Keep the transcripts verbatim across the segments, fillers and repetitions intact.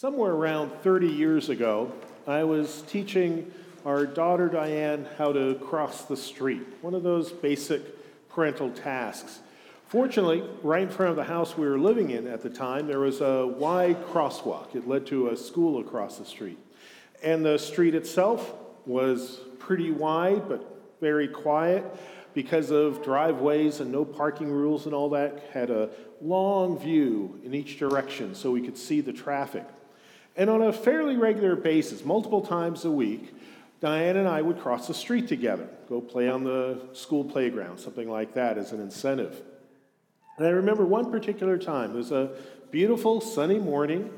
Somewhere around thirty years ago, I was teaching our daughter Diane how to cross the street, one of those basic parental tasks. Fortunately, right in front of the house we were living in at the time, there was a wide crosswalk. It led to a school across the street. And the street itself was pretty wide, but very quiet because of driveways and no parking rules and all that. Had a long view in each direction so we could see the traffic. And on a fairly regular basis, multiple times a week, Diane and I would cross the street together, go play on the school playground, something like that as an incentive. And I remember one particular time, it was a beautiful sunny morning,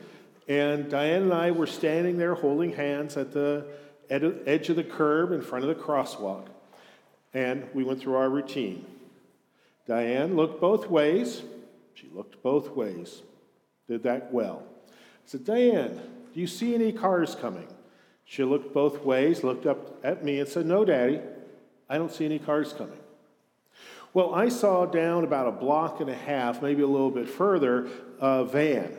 and Diane and I were standing there holding hands at the ed- edge of the curb in front of the crosswalk. And we went through our routine. Diane looked both ways. She looked both ways. Did that well. I said, "Diane, do you see any cars coming?" She looked both ways, looked up at me and said, "No, Daddy, I don't see any cars coming." Well, I saw down about a block and a half, maybe a little bit further, a van.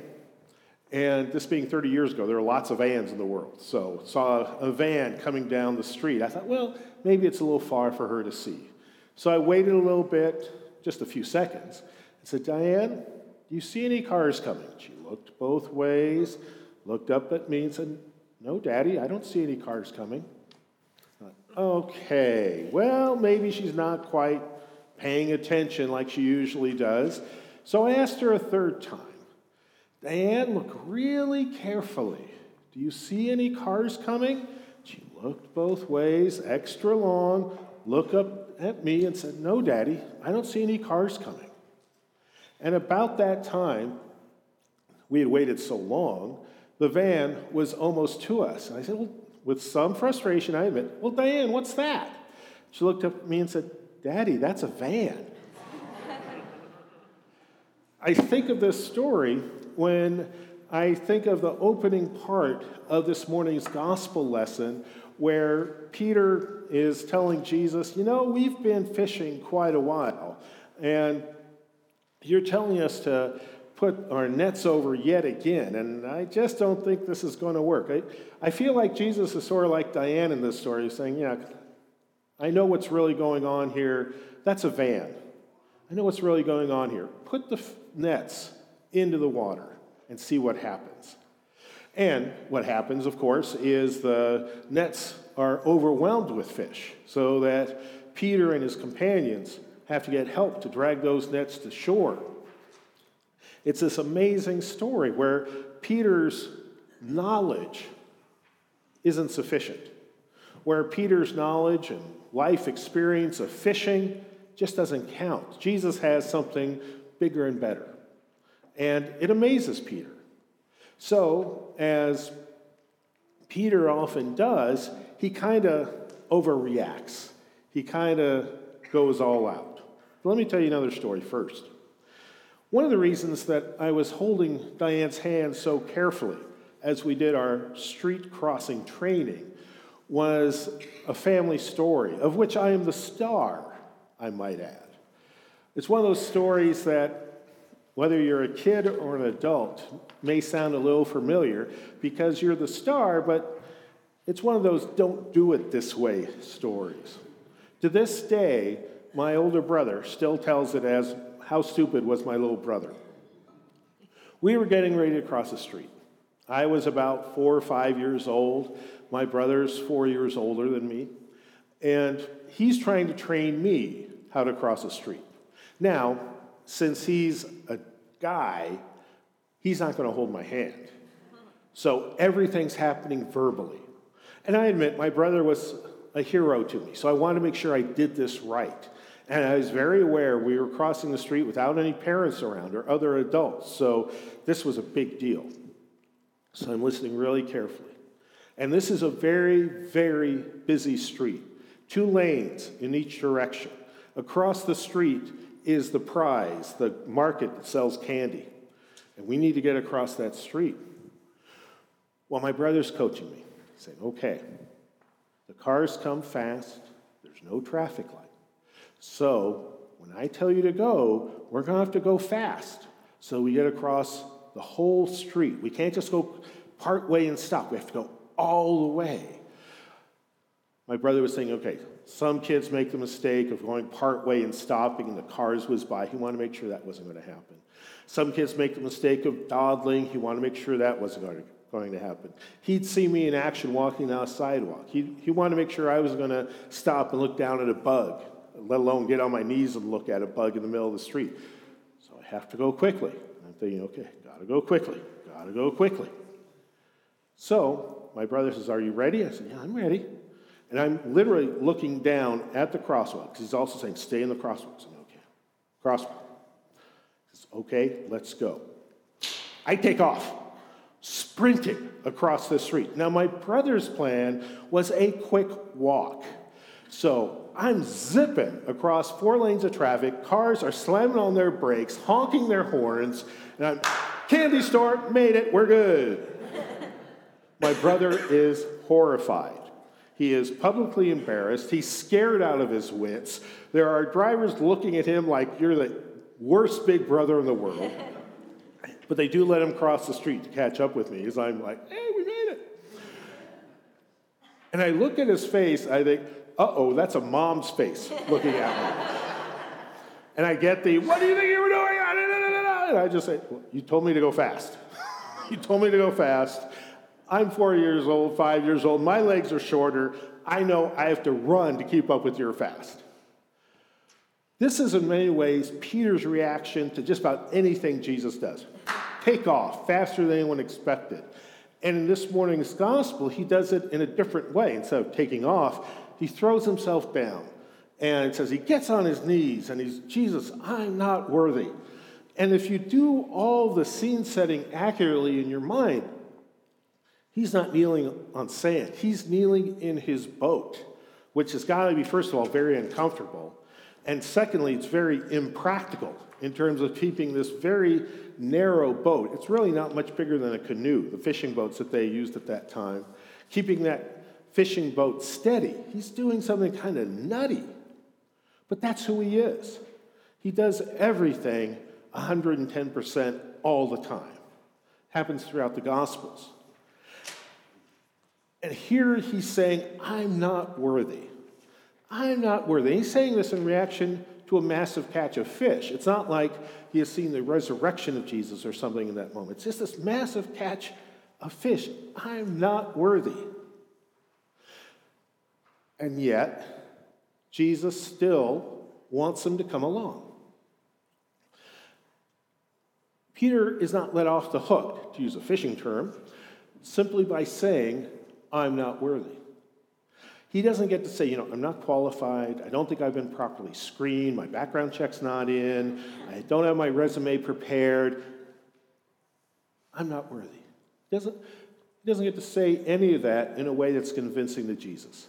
And this being thirty years ago, there were lots of vans in the world. So saw a van coming down the street. I thought, well, maybe it's a little far for her to see. So I waited a little bit, just a few seconds, and said, "Diane, do you see any cars coming?" She looked both ways, looked up at me and said, "No, Daddy, I don't see any cars coming." I thought, okay, well, maybe she's not quite paying attention like she usually does. So I asked her a third time, "Diane, look really carefully. Do you see any cars coming?" She looked both ways, extra long, looked up at me and said, "No, Daddy, I don't see any cars coming." And about that time, we had waited so long, the van was almost to us. And I said, well, with some frustration, I admit, "Well, Diane, what's that?" She looked up at me and said, "Daddy, that's a van." I think of this story when I think of the opening part of this morning's gospel lesson where Peter is telling Jesus, you know, we've been fishing quite a while, and you're telling us to put our nets over yet again, and I just don't think this is going to work. I, I feel like Jesus is sort of like Diane in this story, saying, yeah, I know what's really going on here. That's a van. I know what's really going on here. Put the f- nets into the water and see what happens. And what happens, of course, is the nets are overwhelmed with fish, so that Peter and his companions have to get help to drag those nets to shore. It's this amazing story where Peter's knowledge isn't sufficient, where Peter's knowledge and life experience of fishing just doesn't count. Jesus has something bigger and better. And it amazes Peter. So, as Peter often does, he kind of overreacts. He kind of goes all out. But let me tell you another story first. One of the reasons that I was holding Diane's hand so carefully as we did our street crossing training was a family story, of which I am the star, I might add. It's one of those stories that, whether you're a kid or an adult, may sound a little familiar because you're the star, but it's one of those don't do it this way stories. To this day, my older brother still tells it as, how stupid was my little brother? We were getting ready to cross the street. I was about four or five years old. My brother's four years older than me. And he's trying to train me how to cross a street. Now, since he's a guy, he's not going to hold my hand. So everything's happening verbally. And I admit, my brother was a hero to me, so I wanted to make sure I did this right. And I was very aware we were crossing the street without any parents around or other adults, so this was a big deal. So I'm listening really carefully. And this is a very, very busy street. Two lanes in each direction. Across the street is the Prize, the market that sells candy. And we need to get across that street. Well, my brother's coaching me, saying, okay, the cars come fast, there's no traffic light. So when I tell you to go, we're going to have to go fast. So we get across the whole street. We can't just go part way and stop. We have to go all the way. My brother was saying, okay, some kids make the mistake of going part way and stopping, and the cars whiz by. He wanted to make sure that wasn't going to happen. Some kids make the mistake of dawdling. He wanted to make sure that wasn't going to going to happen. He'd see me in action walking down a sidewalk. He, he wanted to make sure I was going to stop and look down at a bug, let alone get on my knees and look at a bug in the middle of the street. So I have to go quickly. I'm thinking, okay, gotta go quickly, gotta go quickly. So my brother says, are you ready? I said, yeah, I'm ready. And I'm literally looking down at the crosswalk, because he's also saying, stay in the crosswalk. I said, okay, crosswalk. He says, okay, let's go. I take off, sprinting across the street. Now, my brother's plan was a quick walk. So I'm zipping across four lanes of traffic. Cars are slamming on their brakes, honking their horns, and I'm, candy store, made it, we're good. My brother is horrified. He is publicly embarrassed. He's scared out of his wits. There are drivers looking at him like, you're the worst big brother in the world. But they do let him cross the street to catch up with me, as I'm like, hey, we made it. And I look at his face, I think, uh-oh, that's a mom's face looking at me. And I get the, what do you think you were doing? And I just say, well, you told me to go fast. You told me to go fast. I'm four years old, five years old. My legs are shorter. I know I have to run to keep up with your fast. This is, in many ways, Peter's reaction to just about anything Jesus does. Take off faster than anyone expected. And in this morning's gospel, he does it in a different way. Instead of taking off, he throws himself down. And it says he gets on his knees and he's, Jesus, I'm not worthy. And if you do all the scene setting accurately in your mind, he's not kneeling on sand. He's kneeling in his boat, which has got to be, first of all, very uncomfortable. And secondly, it's very impractical in terms of keeping this very narrow boat. It's really not much bigger than a canoe, the fishing boats that they used at that time. Keeping that fishing boat steady. He's doing something kind of nutty. But that's who he is. He does everything one hundred ten percent all the time. Happens throughout the Gospels. And here he's saying, I'm not worthy. I'm not worthy. He's saying this in reaction to a massive catch of fish. It's not like he has seen the resurrection of Jesus or something in that moment. It's just this massive catch of fish. I'm not worthy. And yet, Jesus still wants him to come along. Peter is not let off the hook, to use a fishing term, simply by saying, I'm not worthy. He doesn't get to say, you know, I'm not qualified. I don't think I've been properly screened. My background check's not in. I don't have my resume prepared. I'm not worthy. He doesn't, he doesn't get to say any of that in a way that's convincing to Jesus.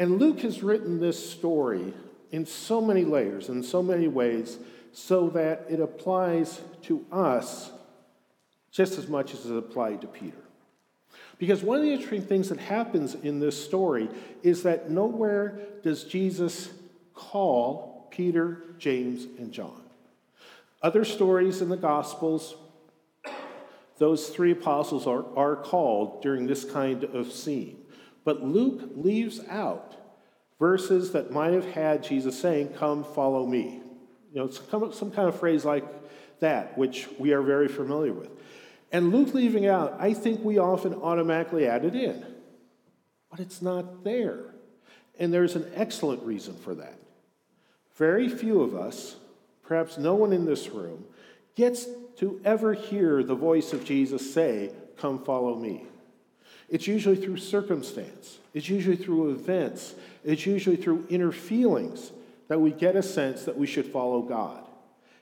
And Luke has written this story in so many layers, in so many ways, so that it applies to us just as much as it applied to Peter. Because one of the interesting things that happens in this story is that nowhere does Jesus call Peter, James, and John. Other stories in the Gospels, those three apostles are, are called during this kind of scene. But Luke leaves out verses that might have had Jesus saying, come follow me. You know, some, some kind of phrase like that, which we are very familiar with. And Luke leaving out, I think we often automatically add it in. But it's not there. And there's an excellent reason for that. Very few of us, perhaps no one in this room, gets to ever hear the voice of Jesus say, come follow me. It's usually through circumstance. It's usually through events. It's usually through inner feelings that we get a sense that we should follow God.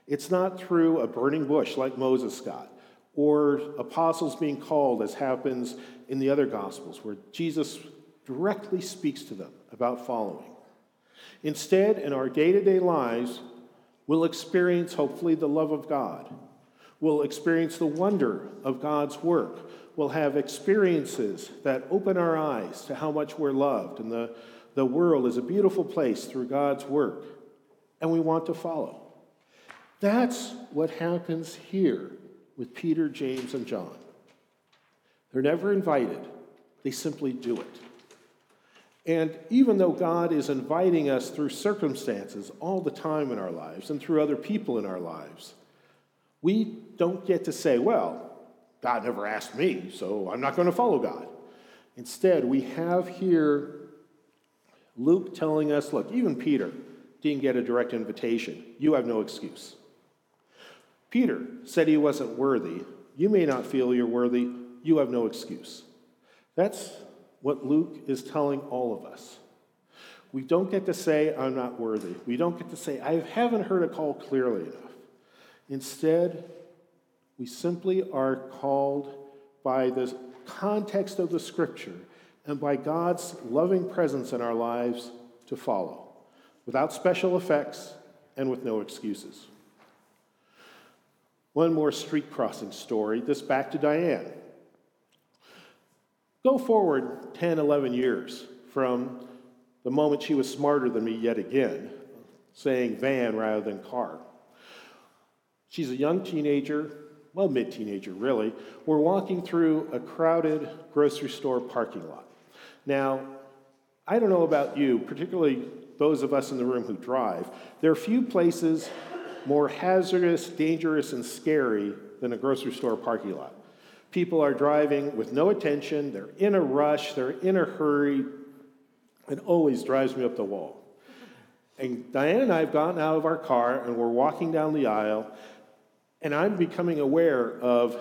It's not through a burning bush like Moses got, or apostles being called, as happens in the other Gospels, where Jesus directly speaks to them about following. Instead, in our day-to-day lives, we'll experience, hopefully, the love of God. We'll experience the wonder of God's work. We'll have experiences that open our eyes to how much we're loved, and the, the world is a beautiful place through God's work, and we want to follow. That's what happens here with Peter, James, and John. They're never invited. They simply do it. And even though God is inviting us through circumstances all the time in our lives and through other people in our lives, we don't get to say, well, God never asked me, so I'm not going to follow God. Instead, we have here Luke telling us, look, even Peter didn't get a direct invitation. You have no excuse. Peter said he wasn't worthy. You may not feel you're worthy. You have no excuse. That's what Luke is telling all of us. We don't get to say, I'm not worthy. We don't get to say, I haven't heard a call clearly enough. Instead, we simply are called by the context of the Scripture and by God's loving presence in our lives to follow, without special effects and with no excuses. One more street crossing story, this back to Diane. Go forward ten, eleven years from the moment she was smarter than me yet again, saying van rather than car. She's a young teenager, well, mid-teenager really. We're walking through a crowded grocery store parking lot. Now, I don't know about you, particularly those of us in the room who drive, there are few places more hazardous, dangerous, and scary than a grocery store parking lot. People are driving with no attention, they're in a rush, they're in a hurry. It always drives me up the wall. And Diane and I have gotten out of our car and we're walking down the aisle, and I'm becoming aware of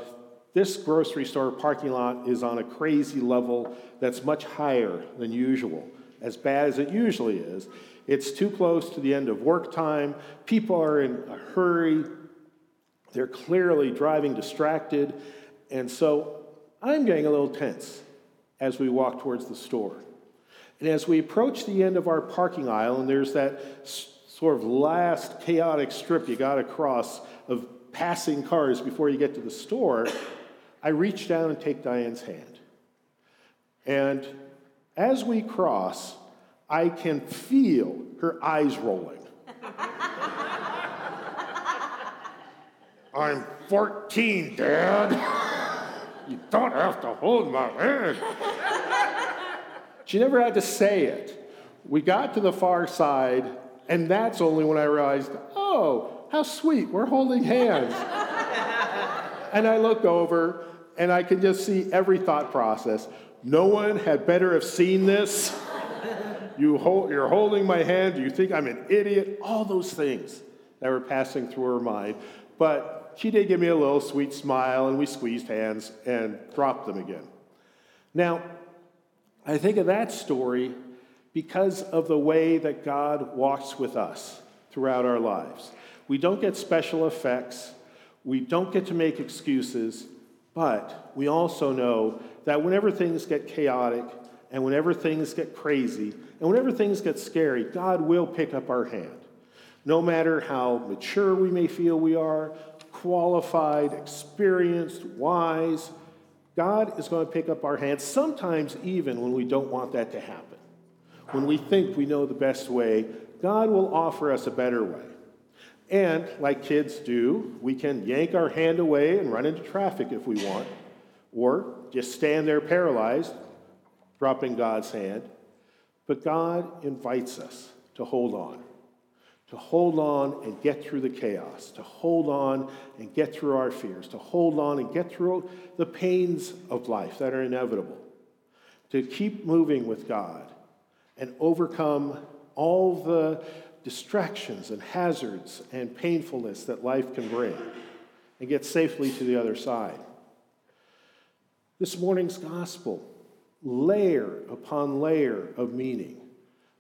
this grocery store parking lot is on a crazy level that's much higher than usual. As bad as it usually is. It's too close to the end of work time. People are in a hurry. They're clearly driving distracted. And so I'm getting a little tense as we walk towards the store. And as we approach the end of our parking aisle, and there's that sort of last chaotic strip you got to cross of passing cars before you get to the store, I reach down and take Diane's hand. And as we cross, I can feel her eyes rolling. I'm fourteen, Dad. You don't have to hold my hand. She never had to say it. We got to the far side, and that's only when I realized, oh, how sweet, we're holding hands. And I look over, and I can just see every thought process. No one had better have seen this. You hold, you're holding my hand. You think I'm an idiot. All those things that were passing through her mind. But she did give me a little sweet smile, and we squeezed hands and dropped them again. Now, I think of that story because of the way that God walks with us throughout our lives. We don't get special effects. We don't get to make excuses. But we also know that whenever things get chaotic, and whenever things get crazy, and whenever things get scary, God will pick up our hand. No matter how mature we may feel we are, qualified, experienced, wise, God is going to pick up our hand, sometimes even when we don't want that to happen. When we think we know the best way, God will offer us a better way. And, like kids do, we can yank our hand away and run into traffic if we want, or just stand there paralyzed, dropping God's hand. But God invites us to hold on, to hold on and get through the chaos, to hold on and get through our fears, to hold on and get through the pains of life that are inevitable, to keep moving with God and overcome all the distractions and hazards and painfulness that life can bring, and get safely to the other side. This morning's gospel, layer upon layer of meaning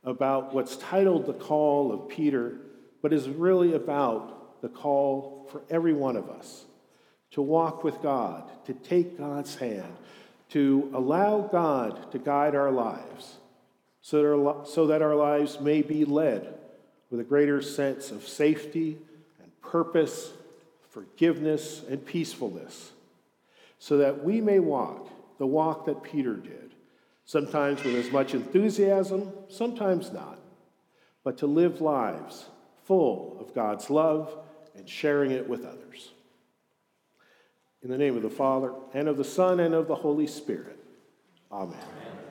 about what's titled the call of Peter, but is really about the call for every one of us to walk with God, to take God's hand, to allow God to guide our lives so that our, so that our lives may be led with a greater sense of safety and purpose, forgiveness and peacefulness, so that we may walk the walk that Peter did, sometimes with as much enthusiasm, sometimes not, but to live lives full of God's love and sharing it with others. In the name of the Father, and of the Son, and of the Holy Spirit. Amen. Amen.